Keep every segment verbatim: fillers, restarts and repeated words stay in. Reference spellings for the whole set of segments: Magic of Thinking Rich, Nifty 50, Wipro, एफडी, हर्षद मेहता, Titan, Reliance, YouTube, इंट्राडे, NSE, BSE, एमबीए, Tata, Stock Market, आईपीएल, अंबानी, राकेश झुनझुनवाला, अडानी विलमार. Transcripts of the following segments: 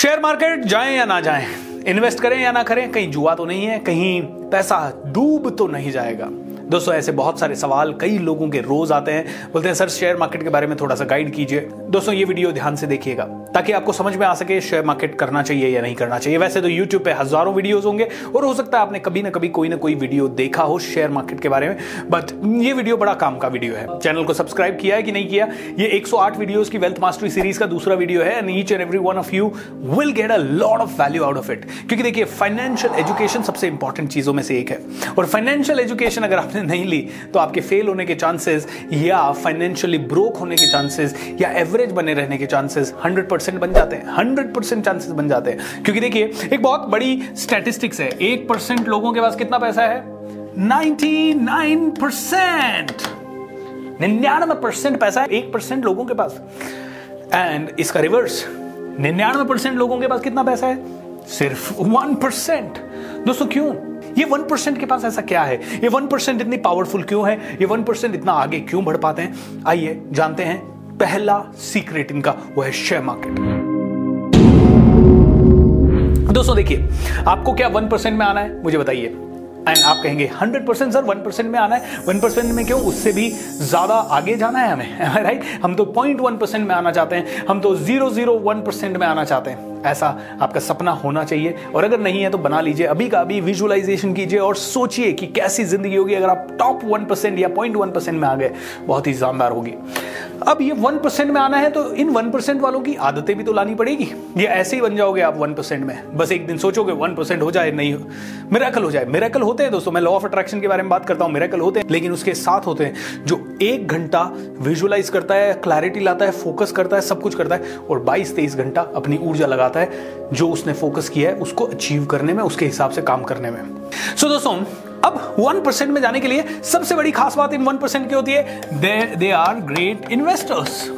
Share market जाएं या ना जाएं, इन्वेस्ट करें या ना करें, कहीं जुआ तो नहीं है, कहीं पैसा डूब तो नहीं जाएगा। दोस्तों ऐसे बहुत सारे सवाल कई लोगों के रोज आते हैं, बोलते हैं सर शेयर मार्केट के बारे में थोड़ा सा गाइड कीजिए। दोस्तों ये वीडियो ध्यान से देखिएगा ताकि आपको समझ में आ सके शेयर मार्केट करना चाहिए या नहीं करना चाहिए। वैसे तो यूट्यूब पे हजारों वीडियोस होंगे और हो सकता है आपने कभी ना कभी कोई ना कोई वीडियो देखा हो शेयर मार्केट के बारे में, बट ये वीडियो बड़ा काम का वीडियो है। चैनल को सब्सक्राइब किया है कि नहीं किया, ये एक सौ आठ वीडियोज की वेल्थ मास्टरी सीरीज का दूसरा वीडियो है and each and every one of you will get a lot of value out of it. क्योंकि देखिए फाइनेंशियल एजुकेशन सबसे इंपॉर्टेंट चीजों में से एक है और फाइनेंशियल एजुकेशन अगर आपने नहीं ली तो आपके फेल होने के चांसेस या फाइनेंशियली ब्रोक होने के चांसेस या एवरेज बने रहने के चांसेस हंड्रेड परसेंट बन जाते हैं, हंड्रेड परसेंट चांसेस बन जाते हैं। क्योंकि देखिए एक बहुत बड़ी स्टैटिस्टिक्स है, एक परसेंट लोगों के पास कितना पैसा है, निन्यानवे परसेंट निन्यानवे परसेंट पैसा है एक परसेंट लोगों के पास। एंड इसका रिवर्स, निन्यानवे परसेंट लोगों के पास कितना पैसा है, सिर्फ वन परसेंट। दोस्तों क्यों ये वन परसेंट के पास ऐसा क्या है, ये वन परसेंट इतनी पावरफुल क्यों है, ये वन परसेंट इतना आगे क्यों बढ़ पाते हैं, आइए जानते हैं। पहला सीक्रेट इनका वो है शेयर मार्केट। दोस्तों देखिए आपको क्या वन परसेंट में आना है मुझे बताइए, एंड आप कहेंगे hundred percent sir one percent में आना है, वन परसेंट में क्यों, उससे भी ज्यादा आगे जाना है हमें, राइट। हम तो पॉइंट वन परसेंट में आना चाहते हैं, हम तो ज़ीरो ज़ीरो वन परसेंट में आना चाहते हैं। ऐसा आपका सपना होना चाहिए और अगर नहीं है तो बना लीजिए, अभी का अभी विजुअलाइजेशन कीजिए और सोचिए कि कैसी जिंदगी होगी अगर आप टॉप वन परसेंट या पॉइंट वन परसेंट में आ गए, बहुत ही शानदार होगी। अब ये वन परसेंट में आना है तो इन वन परसेंट वालों की आदतें भी तो लानी पड़ेगी, ये ऐसे ही बन जाओगे आप वन परसेंट में, बस एक दिन सोचोगे वन परसेंट हो जाए, नहीं मिरेकल हो जाए। मिरेकल होते हैं दोस्तों, मैं लॉ ऑफ अट्रैक्शन के बारे में बात करता हूं, मिरेकल होते हैं लेकिन उसके साथ होते हैं जो एक घंटा विजुअलाइज करता है, क्लैरिटी लाता है, फोकस करता है, सब कुछ करता है और बाईस तेईस घंटा अपनी ऊर्जा लगा है जो उसने फोकस किया है उसको अचीव करने में, उसके हिसाब से काम करने में। so, दोस्तों अब वन परसेंट में जाने के लिए सबसे बड़ी खास बात इन वन परसेंट की होती है, they they are great investors.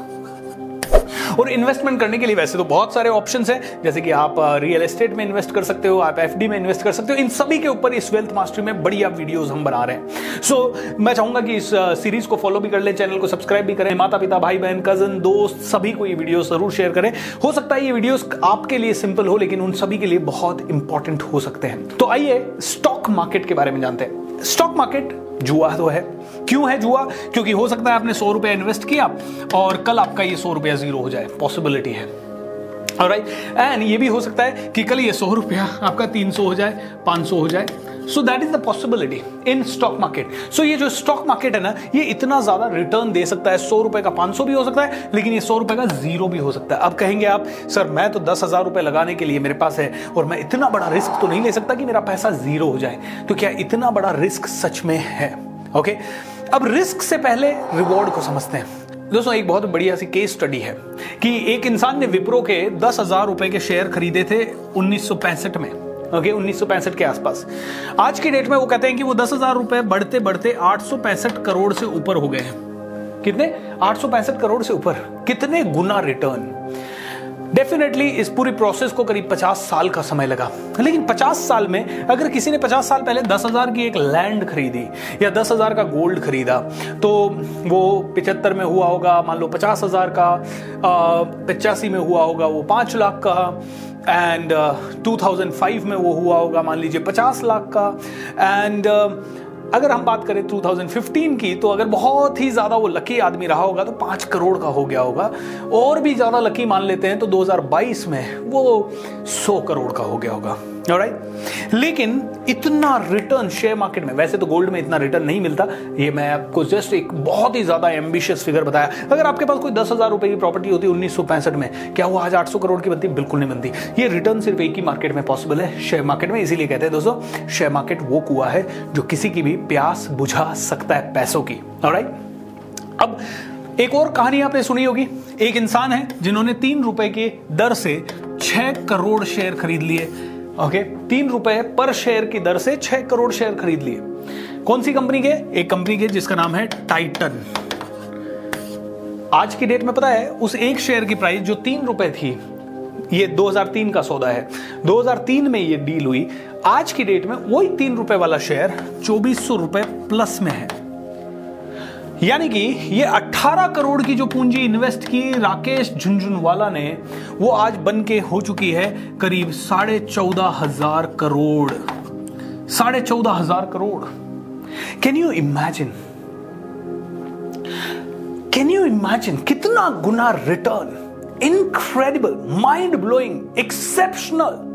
और इन्वेस्टमेंट करने के लिए वैसे तो बहुत सारे ऑप्शंस हैं, जैसे कि आप रियल एस्टेट में इन्वेस्ट कर सकते हो, आप एफडी में इन्वेस्ट कर सकते हो, इन सभी के ऊपर इस वेल्थ मास्टरी में बढ़िया वीडियोस हम बना रहे हैं। सो so, मैं चाहूंगा कि इस सीरीज को फॉलो भी कर लें, चैनल को सब्सक्राइब भी करें, माता पिता भाई बहन कजन दोस्त सभी को ये वीडियो जरूर शेयर करें। हो सकता है ये वीडियो आपके लिए सिंपल हो लेकिन उन सभी के लिए बहुत इंपॉर्टेंट हो सकते हैं। तो आइए स्टॉक मार्केट के बारे में जानते हैं। स्टॉक मार्केट जुआ तो है, क्यों है जुआ, क्योंकि हो सकता है आपने सौ रुपया इन्वेस्ट किया और कल आपका ये सौ रुपया जीरो हो जाए, पॉसिबिलिटी है, ऑलराइट। एंड ये भी हो सकता है कि कल ये सौ रुपया आपका तीन सौ हो जाए, पाँच सौ हो जाए, so that is the possibility in stock market. So ये जो स्टॉक मार्केट है ना ये इतना ज्यादा रिटर्न दे सकता है, सौ रुपए का पाँच सौ भी हो सकता है लेकिन ये सौ रुपए का जीरो भी हो सकता है। अब कहेंगे आप सर मैं तो दस हजार रुपए लगाने के लिए मेरे पास है और मैं इतना बड़ा रिस्क तो नहीं ले सकता कि मेरा पैसा जीरो हो जाए, तो क्या इतना बड़ा रिस्क सच में है? Okay okay? अब रिस्क से पहले रिवॉर्ड को समझते हैं। दोस्तों एक बहुत बढ़िया सी केस स्टडी है कि एक इंसान ने विप्रो के दस हजार रुपए के शेयर खरीदे थे उन्नीस सौ पैंसठ में, ओके उन्नीस सौ पैंसठ के आसपास। आज की डेट में वो कहते हैं कि वो दस हजार रुपए बढ़ते बढ़ते आठ सौ पैंसठ करोड़ से ऊपर हो गए हैं। कितने? आठ सौ पैंसठ करोड़ से ऊपर, कितने गुना रिटर्न। डेफिनेटली इस पूरी प्रोसेस को करीब पचास साल का समय लगा, लेकिन पचास साल में अगर किसी ने पचास साल पहले दस हजार की एक लैंड खरीदी या दस हजार का गोल्ड खरीदा तो वो पचहत्तर में हुआ होगा, मान लो पचास हजार का, पचासी में हुआ होगा वो पाँच लाख का, एंड टू थाउजेंड फाइव में वो हुआ होगा मान लीजिए पचास लाख का, एंड अगर हम बात करें टू थाउजेंड फिफ्टीन की तो अगर बहुत ही ज़्यादा वो लकी आदमी रहा होगा तो पाँच करोड़ का हो गया होगा, और भी ज़्यादा लकी मान लेते हैं तो दो हज़ार बाईस में वो सौ करोड़ का हो गया होगा, ऑलराइट। लेकिन इतना रिटर्न शेयर मार्केट में, वैसे तो गोल्ड में इतना रिटर्न नहीं मिलता, ये मैं आपको जस्ट एक बहुत ही ज़्यादा एम्बिशियस फिगर बताया। अगर आपके पास कोई दस हज़ार रुपये की प्रॉपर्टी होती उन्नीस सौ पैंसठ में, क्या वो आज आठ सौ करोड़ की बनती? बिल्कुल नहीं बनती। ये रिटर्न सिर्फ एक ही मार्केट में पॉसिबल है, शेयर मार्केट में। इसीलिए कहते हैं दोस्तों शेयर मार्केट वो कुआ है जो किसी की भी प्यास बुझा सकता है पैसों की, ऑलराइट। अब एक और कहानी आपने सुनी होगी, एक इंसान है जिन्होंने तीन रुपए के दर से छह करोड़ शेयर खरीद लिए, ओके तीन रुपए पर शेयर की दर से छह करोड़ शेयर खरीद लिए। कौन सी कंपनी के? एक कंपनी के जिसका नाम है टाइटन। आज की डेट में पता है उस एक शेयर की प्राइस जो तीन रुपए थी, ये दो हज़ार तीन का सौदा है, दो हज़ार तीन में ये डील हुई, आज की डेट में वही तीन रुपए वाला शेयर चौबीस सौ रुपए प्लस में है। यानी कि ये अठारह करोड़ की जो पूंजी इन्वेस्ट की राकेश झुनझुनवाला ने, वो आज बन के हो चुकी है करीब साढ़े चौदह हजार करोड़ साढ़े चौदह हजार crore. Can you imagine can you imagine कितना गुना return, incredible, mind blowing, exceptional.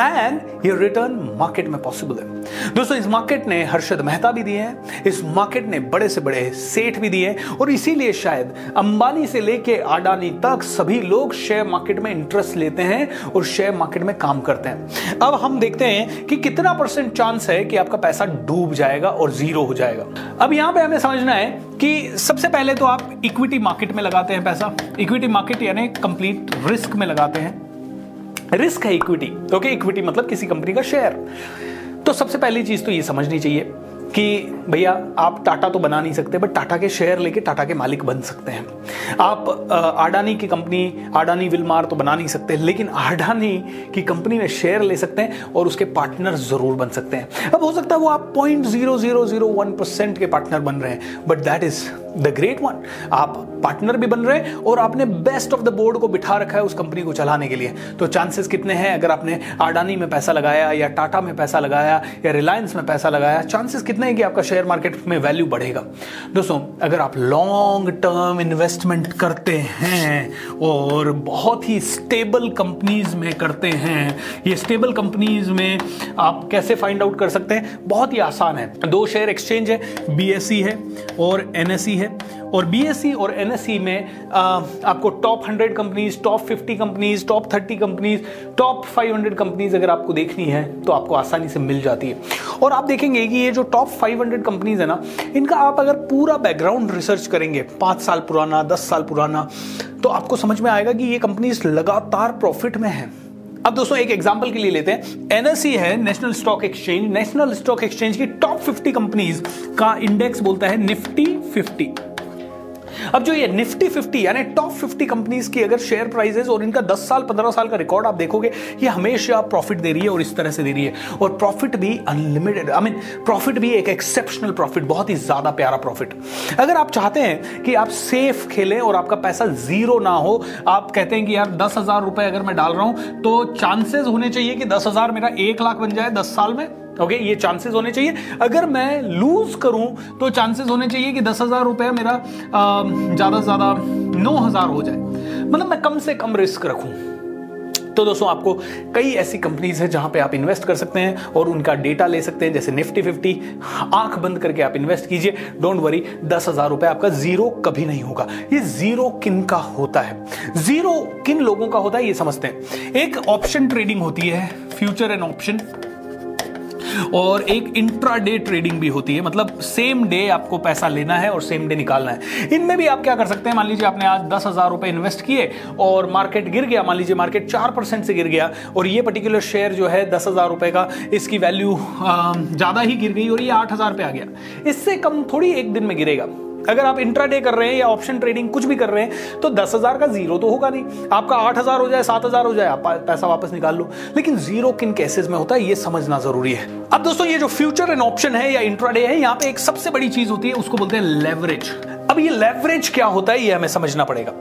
And ये रिटर्न मार्केट में पॉसिबल है। दोस्तों, इस मार्केट ने हर्षद मेहता भी दिए हैं, इस मार्केट ने बड़े से बड़े सेठ भी दिए, और इसीलिए शायद अंबानी से लेके अडानी तक सभी लोग शेयर मार्केट में इंटरेस्ट लेते हैं और शेयर मार्केट में काम करते हैं। अब हम देखते हैं कि कितना परसेंट चांस है कि आपका पैसा डूब जाएगा और जीरो हो जाएगा। अब यहां पर हमें समझना है कि सबसे पहले तो आप इक्विटी मार्केट में लगाते हैं पैसा। इक्विटी मार्केट यानी कंप्लीट रिस्क में लगाते हैं। रिस्क है इक्विटी, ओके। इक्विटी मतलब किसी कंपनी का शेयर। तो सबसे पहली चीज तो ये समझनी चाहिए कि भैया आप टाटा तो बना नहीं सकते, बट टाटा के शेयर लेके टाटा के मालिक बन सकते हैं। आप अडानी की कंपनी अडानी विलमार तो बना नहीं सकते, लेकिन अडानी की कंपनी में शेयर ले सकते हैं और उसके पार्टनर जरूर बन सकते हैं। अब हो सकता है वो आप point zero zero zero one percent के पार्टनर बन रहे हैं, but that is the great one. आप पार्टनर भी बन रहे हैं और आपने बेस्ट ऑफ द बोर्ड को बिठा रखा है उस कंपनी को चलाने के लिए। तो चांसेस कितने हैं? अगर आपने अडानी में पैसा लगाया या टाटा में पैसा लगाया या रिलायंस में पैसा लगाया, चांसेस कितने हैं कि आपका शेयर मार्केट में वैल्यू बढ़ेगा? दोस्तों, अगर आप लॉन्ग टर्म इन्वेस्टमेंट करते हैं और बहुत ही स्टेबल कंपनीज में करते हैं। ये स्टेबल कंपनीज में आप कैसे फाइंड आउट कर सकते हैं? बहुत ही आसान है। दो शेयर एक्सचेंज है, बीएसई है और एनएसई है। और बीएसई और एनएसई में आ, आपको top hundred companies, top fifty companies, top thirty companies, top five hundred companies अगर आपको देखनी है तो आपको आसानी से मिल जाती है। और आप देखेंगे कि ये जो टॉप फाइव हंड्रेड कंपनीज है ना, इनका आप अगर पूरा बैकग्राउंड रिसर्च करेंगे, पांच साल पुराना, दस साल पुराना, तो आपको समझ में आएगा कि ये कंपनीज लगातार प्रॉफिट में है। अब दोस्तों, एक एग्जांपल के लिए लेते हैं। एनएसई है, national stock exchange. National stock exchange की टॉप फिफ्टी कंपनीज का इंडेक्स बोलता है निफ्टी फिफ्टी। अब जो ये निफ्टी फिफ्टी यानी टॉप फिफ्टी कंपनीज की अगर शेयर प्राइसेस और इनका दस साल पंद्रह साल का रिकॉर्ड आप देखोगे, ये हमेशा प्रॉफिट दे रही है और इस तरह से दे रही है। और प्रॉफिट भी अनलिमिटेड, आई मीन प्रॉफिट भी एक एक्सेप्शनल प्रॉफिट, बहुत ही ज्यादा प्यारा प्रॉफिट। अगर आप चाहते हैं कि आप सेफ खेलें और आपका पैसा जीरो ना हो, आप कहते हैं कि यार दस हजार रुपए अगर मैं डाल रहा हूं तो चांसेस होने चाहिए कि दस हजार मेरा एक लाख बन जाए दस साल में, ओके okay, ये चांसेस होने चाहिए। अगर मैं लूज करूं तो चांसेस होने चाहिए कि दस हजार रुपया मेरा ज्यादा से ज्यादा नौ हजार हो जाए, मतलब मैं कम से कम रिस्क रखूं। तो दोस्तों, आपको कई ऐसी कंपनीज हैं जहां पे आप इन्वेस्ट कर सकते हैं और उनका डेटा ले सकते हैं, जैसे निफ्टी फिफ्टी। आंख बंद करके आप इन्वेस्ट कीजिए, डोंट वरी, दस हजार रुपए आपका जीरो कभी नहीं होगा। ये जीरो किन का होता है? जीरो किन लोगों का होता है ये समझते हैं। एक ऑप्शन ट्रेडिंग होती है, फ्यूचर एंड ऑप्शन, और एक इंट्राडे ट्रेडिंग भी होती है, मतलब सेम डे आपको पैसा लेना है और सेम डे निकालना है। इनमें भी आप क्या कर सकते हैं, मान लीजिए आपने आज दस हजार रुपए इन्वेस्ट किए और मार्केट गिर गया, मान लीजिए मार्केट चार परसेंट से गिर गया और ये पर्टिकुलर शेयर जो है दस हजार रुपए का, इसकी वैल्यू ज्यादा ही गिर गई और ये आठ हजार पे आ गया। इससे कम थोड़ी एक दिन में गिरेगा। अगर आप इंट्राडे कर रहे हैं या ऑप्शन ट्रेडिंग कुछ भी कर रहे हैं तो दस हजार का जीरो तो होगा नहीं। आपका आठ हजार हो जाए, सात हजार हो जाए, आप पैसा वापस निकाल लो। लेकिन जीरो किन केसेस में होता है ये समझना जरूरी है। अब दोस्तों, ये जो फ्यूचर एंड ऑप्शन है या इंट्राडे है, यहाँ पे एक सबसे बड़ी चीज होती है, उसको बोलते हैं लेवरेज। अब ये लेवरेज क्या होता है ये हमें समझना पड़ेगा।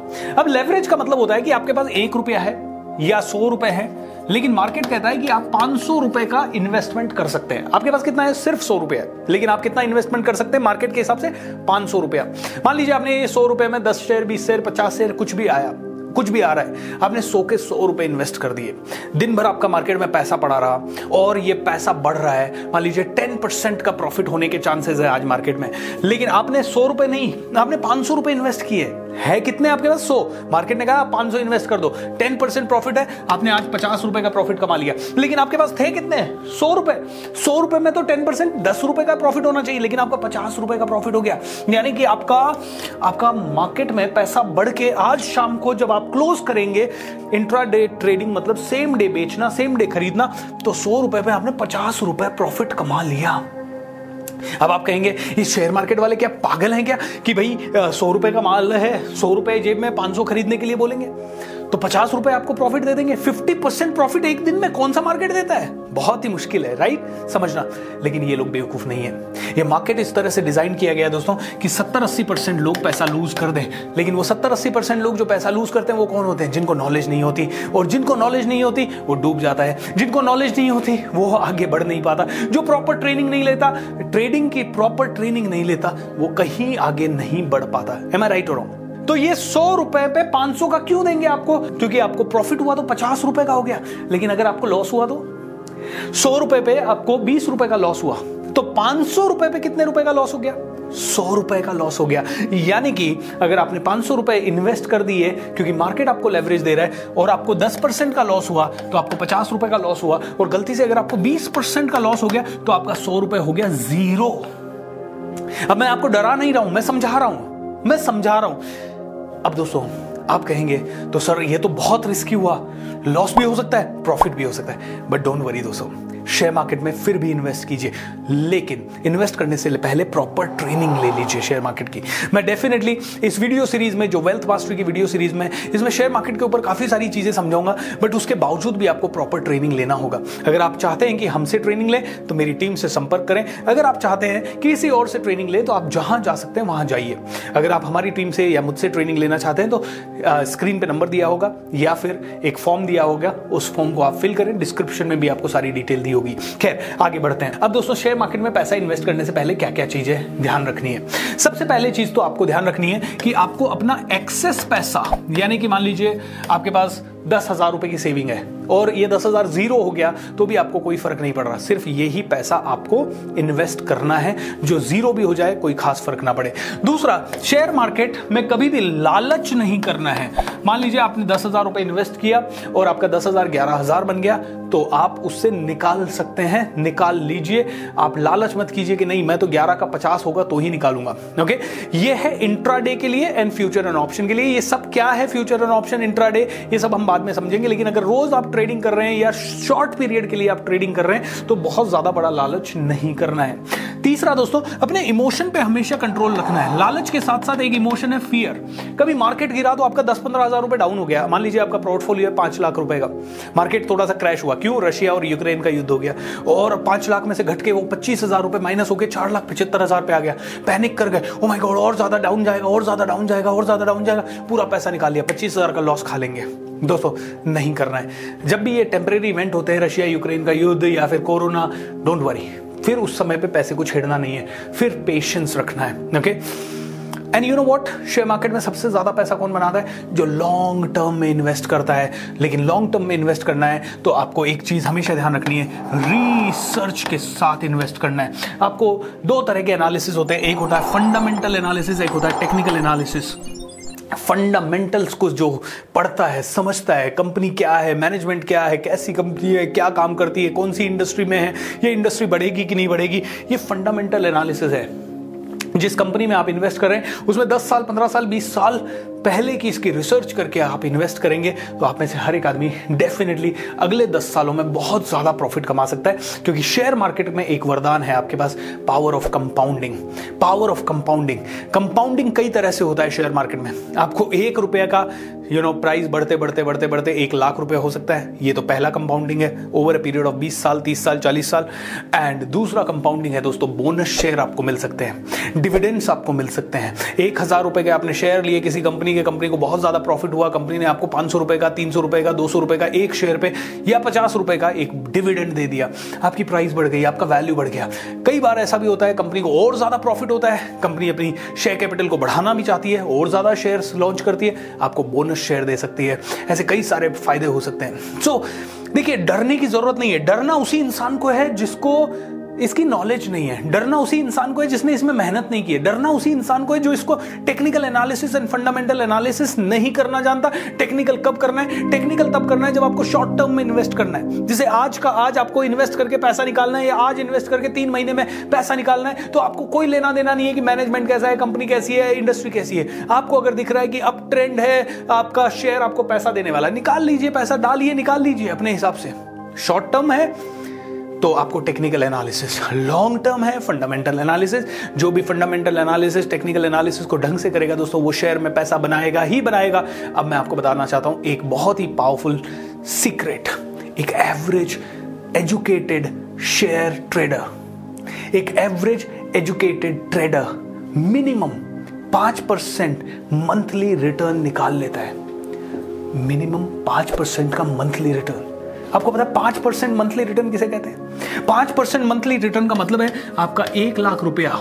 अब लेवरेज का मतलब होता है कि आपके पास एक रुपया है या सौ रुपए है, लेकिन मार्केट कहता है कि आप पांच सौ रुपए का इन्वेस्टमेंट कर सकते हैं। आपके पास कितना है? सिर्फ सौ रुपया है, लेकिन आप कितना इन्वेस्टमेंट कर सकते हैं मार्केट के हिसाब से? पांच सौ रुपया। मान लीजिए आपने सौ रुपए में दस शेयर, बीस शेयर, पचास शेयर, कुछ भी आया, कुछ भी आ रहा है, आपने सौ के सौ रुपए इन्वेस्ट कर दिए। दिन भर आपका मार्केट में पैसा पड़ा रहा और ये पैसा बढ़ रहा है। मान लीजिए टेन परसेंट का प्रॉफिट होने के चांसेस है आज मार्केट में, लेकिन आपने सौ रुपए नहीं, आपने पांच सौ रुपए इन्वेस्ट किए है। कितने आपके पास? सौ। मार्केट ने कहा पांच सौ इन्वेस्ट कर दो, टेन परसेंट प्रॉफिट है, आपने आज पचास रुपए का प्रॉफिट कमा लिया। लेकिन आपके पास थे कितने? सौ रुपए। सौ रुपए में तो टेन परसेंट दस रुपए का प्रॉफिट होना चाहिए, लेकिन आपका पचास रुपए का प्रॉफिट हो गया। यानी कि आपका आपका मार्केट में पैसा बढ़ के आज शाम को जब आप क्लोज करेंगे, इंट्राडे ट्रेडिंग मतलब सेम डे बेचना, सेम डे खरीदना, तो सौ रुपए पे आपने पचास रुपए प्रॉफिट कमा लिया। अब आप कहेंगे इस शेयर मार्केट वाले क्या पागल हैं क्या कि भाई सौ रुपए का माल है, सौ रुपए जेब में पांच सौ खरीदने के लिए बोलेंगे? तो पचास रुपए आपको प्रॉफिट दे देंगे। फिफ्टी परसेंट प्रॉफिट एक दिन में कौन सा मार्केट देता है, बहुत ही मुश्किल है, राइट समझना। लेकिन ये लोग बेवकूफ नहीं है। ये मार्केट इस तरह से डिजाइन किया गया है दोस्तों कि सत्तर अस्सी परसेंट लोग पैसा लूज कर दें। लेकिन वो सत्तर अस्सी परसेंट लोग जो पैसा लूज करते हैं वो कौन होते हैं, जिनको नॉलेज नहीं होती। और जिनको नॉलेज नहीं होती वो डूब जाता है, जिनको नॉलेज नहीं होती वो आगे बढ़ नहीं पाता। जो प्रॉपर ट्रेनिंग नहीं लेता, ट्रेडिंग की प्रॉपर ट्रेनिंग नहीं लेता, वो कहीं आगे नहीं बढ़ पाता। एम आई राइट और रॉन्ग? तो ये सौ रुपए पे पांच सौ का क्यों देंगे आपको, क्योंकि आपको प्रॉफिट हुआ तो पचास रुपए का हो गया। लेकिन अगर आपको लॉस हुआ तो सौ रुपए पे आपको बीस रुपए का लॉस हुआ तो पांच सौ रुपए पे कितने रुपए का लॉस हो गया, सौ रुपए का लॉस हो गया। यानी कि अगर आपने पांच सौ रुपए इन्वेस्ट कर दिए क्योंकि मार्केट आपको लेवरेज दे रहा है और आपको दस परसेंट का लॉस हुआ तो आपको पचास रुपए का लॉस हुआ, और गलती से अगर आपको बीस परसेंट का लॉस हो गया तो आपका सौ रुपए हो गया जीरो। अब मैं आपको डरा नहीं रहा हूं, मैं समझा रहा हूं, मैं समझा रहा हूं। अब दोस्तों आप कहेंगे तो सर ये तो बहुत रिस्की हुआ, लॉस भी हो सकता है प्रॉफिट भी हो सकता है। बट डोंट वरी दोस्तों, शेयर मार्केट में फिर भी इन्वेस्ट कीजिए, लेकिन इन्वेस्ट करने से पहले प्रॉपर ट्रेनिंग ले लीजिए शेयर मार्केट की। मैं डेफिनेटली इस वीडियो सीरीज में, जो वेल्थ मास्टरी की वीडियो सीरीज में, इसमें शेयर मार्केट के ऊपर काफी सारी चीजें समझाऊंगा। बट उसके बावजूद भी आपको प्रॉपर ट्रेनिंग लेना होगा। अगर आप चाहते हैं कि हमसे ट्रेनिंग लें तो मेरी टीम से संपर्क करें। अगर आप चाहते हैं कि किसी और से ट्रेनिंग लें तो आप जहां जा सकते हैं वहां जाइए। अगर आप हमारी टीम से या मुझसे ट्रेनिंग लेना चाहते हैं तो स्क्रीन पे नंबर दिया होगा या फिर एक फॉर्म दिया होगा, उस फॉर्म को आप फिल करें। डिस्क्रिप्शन में भी आपको सारी डिटेल दी होगी। खैर आगे बढ़ते हैं। अब दोस्तों शेयर मार्केट में पैसा इन्वेस्ट करने से पहले क्या क्या चीजें ध्यान रखनी है। सबसे पहले चीज तो आपको ध्यान रखनी है कि आपको अपना एक्सेस पैसा, यानी कि मान लीजिए आपके पास दस हजार रुपए की सेविंग है और ये दस हजार जीरो हो गया तो भी आपको कोई फर्क नहीं पड़ रहा। सिर्फ यही पैसा आपको इन्वेस्ट करना है, जो जीरो भी हो जाए कोई खास फर्क ना पड़े। दूसरा, शेयर मार्केट में कभी भी लालच नहीं करना है। मान लीजिए आपने दस हजार रुपए इन्वेस्ट किया और आपका दस हजार ग्यारह हजार बन गया तो आप उससे निकाल सकते हैं, निकाल लीजिए। आप लालच मत कीजिए कि नहीं मैं तो ग्यारह का पचास होगा तो ही निकालूंगा। ओके, ये है इंट्राडे के लिए एंड फ्यूचर एंड ऑप्शन के लिए। ये सब क्या है, फ्यूचर एंड ऑप्शन, इंट्राडे, ये सब हम बाद में समझेंगे। लेकिन अगर रोज आप ट्रेडिंग कर रहे हैं या शॉर्ट पीरियड के लिए आप ट्रेडिंग कर रहे हैं तो बहुत ज्यादा बड़ा लालच नहीं करना है। तीसरा दोस्तों, अपने इमोशन पे हमेशा कंट्रोल रखना है। लालच के साथ साथ एक इमोशन है फियर। कभी मार्केट गिरा तो आपका दस पंद्रह हजार रुपए डाउन हो गया। मान लीजिए आपका पोर्टफोलियो है पांच लाख रुपए का, मार्केट थोड़ा सा क्रैश हुआ, क्यों, रशिया और यूक्रेन का युद्ध हो गया, और पांच लाख में से घट के वो पच्चीस हजार रुपए माइनस होकर चार लाख पचहत्तर हजार पे आ गया। पैनिक कर गए, ओ माय गॉड और ज्यादा डाउन जाएगा, और ज्यादा डाउन जाएगा, और ज्यादा डाउन जाएगा, पूरा पैसा निकाल लिया, पच्चीस हजार का लॉस खा लेंगे। दोस्तों नहीं करना है। जब भी ये टेम्परेरी इवेंट होते हैं, रशिया यूक्रेन का युद्ध या फिर कोरोना, डोंट वरी, फिर उस समय पे पैसे को छेड़ना नहीं है, फिर पेशेंस रखना है। Okay, and you know what, share market में सबसे ज्यादा पैसा कौन बनाता है, जो लॉन्ग टर्म में इन्वेस्ट करता है। लेकिन लॉन्ग टर्म में इन्वेस्ट करना है तो आपको एक चीज हमेशा ध्यान रखनी है, रिसर्च के साथ इन्वेस्ट करना है। आपको दो तरह के एनालिसिस होते हैं, एक होता है फंडामेंटल एनालिसिस, एक होता है टेक्निकल एनालिसिस। फंडामेंटल्स को जो पढ़ता है, समझता है, कंपनी क्या है, मैनेजमेंट क्या है, कैसी कंपनी है, क्या काम करती है, कौन सी इंडस्ट्री में है, ये इंडस्ट्री बढ़ेगी कि नहीं बढ़ेगी, ये फंडामेंटल एनालिसिस है। जिस कंपनी में आप इन्वेस्ट करें उसमें दस साल, पंद्रह साल, बीस साल पहले की इसकी रिसर्च करके आप इन्वेस्ट करेंगे तो आप में से हर एक आदमी डेफिनेटली अगले दस सालों में बहुत ज़्यादा प्रॉफिट कमा सकता है। क्योंकि शेयर मार्केट में एक वरदान है आपके पास, power of compounding. Power of compounding compounding कई तरह से होता है शेयर मार्केट में। आपको एक रुपये का यू नो प्राइस बढ़ते बढ़ते बढ़ते बढ़ते एक लाख रुपये हो सकता है, ये तो पहला कंपाउंडिंग है, ओवर ए पीरियड ऑफ बीस साल, तीस साल, चालीस साल। एंड दूसरा कंपाउंडिंग है दोस्तों, बोनस शेयर आपको मिल सकते हैं, डिविडेंड्स आपको मिल सकते हैं। एक हज़ार रुपये के आपने शेयर लिए किसी कंपनी के, कंपनी को बहुत ज़्यादा प्रॉफिट हुआ, कंपनी ने आपको पाँच सौ रुपये का, तीन सौ रुपये का, दो सौ रुपये का एक शेयर पे या पचास रुपये का एक डिविडेंड दे दिया, आपकी प्राइस बढ़ गई, आपका वैल्यू बढ़ गया। कई बार ऐसा भी होता है कंपनी को और ज़्यादा प्रॉफिट होता है, कंपनी अपनी शेयर कैपिटल को बढ़ाना भी चाहती है और ज़्यादा शेयर्स लॉन्च करती है, आपको बोनस शेयर दे सकती है। ऐसे कई सारे फायदे हो सकते हैं। सो देखिए, डरने की ज़रूरत नहीं है। डरना उसी इंसान को है जिसको इसकी नॉलेज नहीं है, डरना उसी इंसान को है जिसने इसमें मेहनत नहीं की है, डरना उसी इंसान को है जो इसको technical analysis and fundamental analysis नहीं करना जानता। टेक्निकल कब करना है, टेक्निकल तब करना है जब आपको शॉर्ट टर्म में इन्वेस्ट करना है, जिसे आज का आज आपको इन्वेस्ट करके पैसा निकालना है या आज इन्वेस्ट करके तीन महीने में पैसा निकालना है। तो आपको कोई लेना देना नहीं है कि मैनेजमेंट कैसा है, कंपनी कैसी है, इंडस्ट्री कैसी है। आपको अगर दिख रहा है कि अप ट्रेंड है, आपका शेयर आपको पैसा देने वाला है, निकाल लीजिए, पैसा डालिए, निकाल लीजिए अपने हिसाब से। शॉर्ट टर्म है तो आपको टेक्निकल एनालिसिस, लॉन्ग टर्म है फंडामेंटल एनालिसिस। जो भी फंडामेंटल एनालिसिस, टेक्निकल एनालिसिस को ढंग से करेगा दोस्तों, वो शेयर में पैसा बनाएगा ही बनाएगा। अब मैं आपको बताना चाहता हूं एक बहुत ही पावरफुल सीक्रेट, एक एवरेज एजुकेटेड शेयर ट्रेडर, एक एवरेज एजुकेटेड ट्रेडर मिनिमम पांच परसेंट मंथली रिटर्न निकाल लेता है। मिनिमम पांच परसेंट का मंथली रिटर्न, आपको पता है पांच परसेंट मंथली रिटर्न किसे कहते हैं? पांच परसेंट मंथली रिटर्न का मतलब है आपका एक लाख रुपया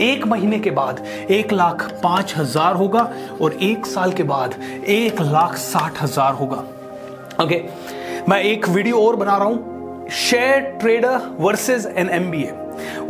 एक महीने के बाद एक लाख पांच हजार होगा और एक साल के बाद एक लाख साठ हजार होगा। ओके, मैं एक वीडियो और बना रहा हूं, share trader versus an एमबीए।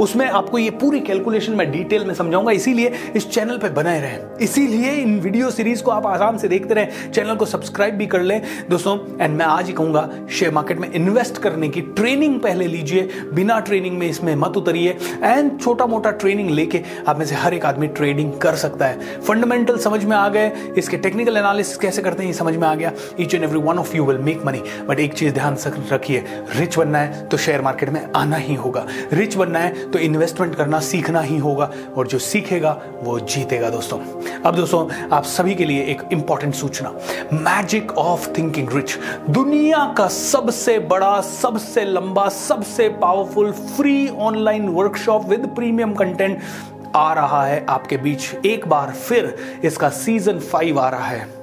उसमें आपको ये पूरी कैलकुलेशन मैं डिटेल में समझाऊंगा, इसीलिए इस चैनल पे बनाए रहें, इसीलिए इन वीडियो सीरीज को आप आराम से देखते रहें, चैनल को सब्सक्राइब भी कर लें दोस्तों। एंड मैं आज ही कहूंगा, शेयर मार्केट में इन्वेस्ट करने की ट्रेनिंग पहले लीजिए, बिना ट्रेनिंग में इसमें मत उतरिए। एंड छोटा मोटा ट्रेनिंग लेके आप में से हर एक आदमी ट्रेडिंग कर सकता है। फंडामेंटल समझ में आ गए, इसके टेक्निकल एनालिसिस कैसे करते हैं ये समझ में आ गया। Each and every one of you will make money, but एक चीज ध्यान रखिए, रिच बनना है तो शेयर मार्केट में आना ही होगा, रिच बनना है तो इन्वेस्टमेंट करना सीखना ही होगा, और जो सीखेगा वो जीतेगा दोस्तों। अब दोस्तों आप सभी के लिए एक इंपॉर्टेंट सूचना, मैजिक ऑफ थिंकिंग रिच, दुनिया का सबसे बड़ा, सबसे लंबा, सबसे powerful free online workshop with premium content आ रहा है आपके बीच। एक बार फिर इसका सीजन फाइव आ रहा है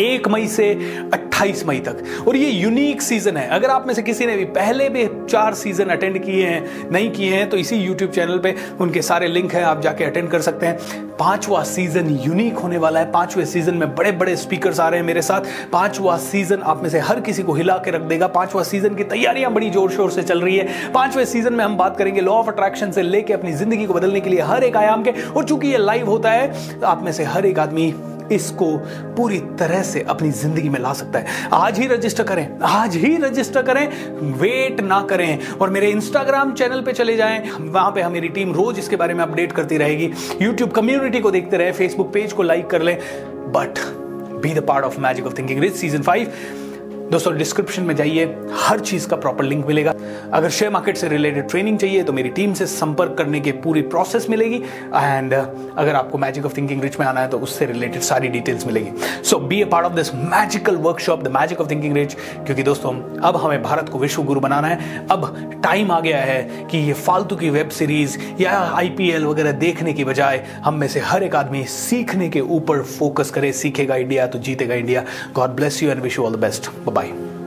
एक मई से अट्ठाईस मई तक, और ये यूनिक सीजन है। अगर आप में से किसी ने भी पहले भी चार सीजन अटेंड किए हैं, नहीं किए हैं, तो इसी YouTube चैनल पे उनके सारे लिंक हैं, आप जाके अटेंड कर सकते हैं। पांचवा सीजन यूनिक होने वाला है, पांचवें सीजन में बड़े बड़े स्पीकर्स आ रहे हैं मेरे साथ। पांचवा सीजन आप में से हर किसी को हिला के रख देगा। पांचवा सीजन की तैयारियां बड़ी जोर शोर से चल रही है। पांचवें सीजन में हम बात करेंगे लॉ ऑफ अट्रैक्शन से लेके अपनी जिंदगी को बदलने के लिए हर एक आयाम के, और चूंकि ये लाइव होता है, आप में से हर एक आदमी इसको पूरी तरह से अपनी जिंदगी में ला सकता है। आज ही रजिस्टर करें, आज ही रजिस्टर करें, वेट ना करें, और मेरे इंस्टाग्राम चैनल पे चले जाएं, वहां पे हमारी टीम रोज इसके बारे में अपडेट करती रहेगी। यूट्यूब कम्युनिटी को देखते रहे, फेसबुक पेज को लाइक कर लें, but be the part of magic of thinking rich season five. दोस्तों डिस्क्रिप्शन में जाइए, हर चीज का प्रॉपर लिंक मिलेगा। अगर शेयर मार्केट से रिलेटेड ट्रेनिंग चाहिए तो मेरी टीम से संपर्क करने की पूरी प्रोसेस मिलेगी, एंड अगर आपको मैजिक ऑफ थिंकिंग रिच में आना है तो उससे रिलेटेड सारी डिटेल्स मिलेगी। So be a part of this magical workshop, the magic of thinking rich, क्योंकि दोस्तों अब हमें भारत को विश्व गुरु बनाना है। अब टाइम आ गया है कि ये फालतू की वेब सीरीज या आईपीएल वगैरह देखने की बजाय हम में से हर एक आदमी सीखने के ऊपर फोकस करे। सीखेगा इंडिया तो जीतेगा India. God bless you and wish you all the best. Bye.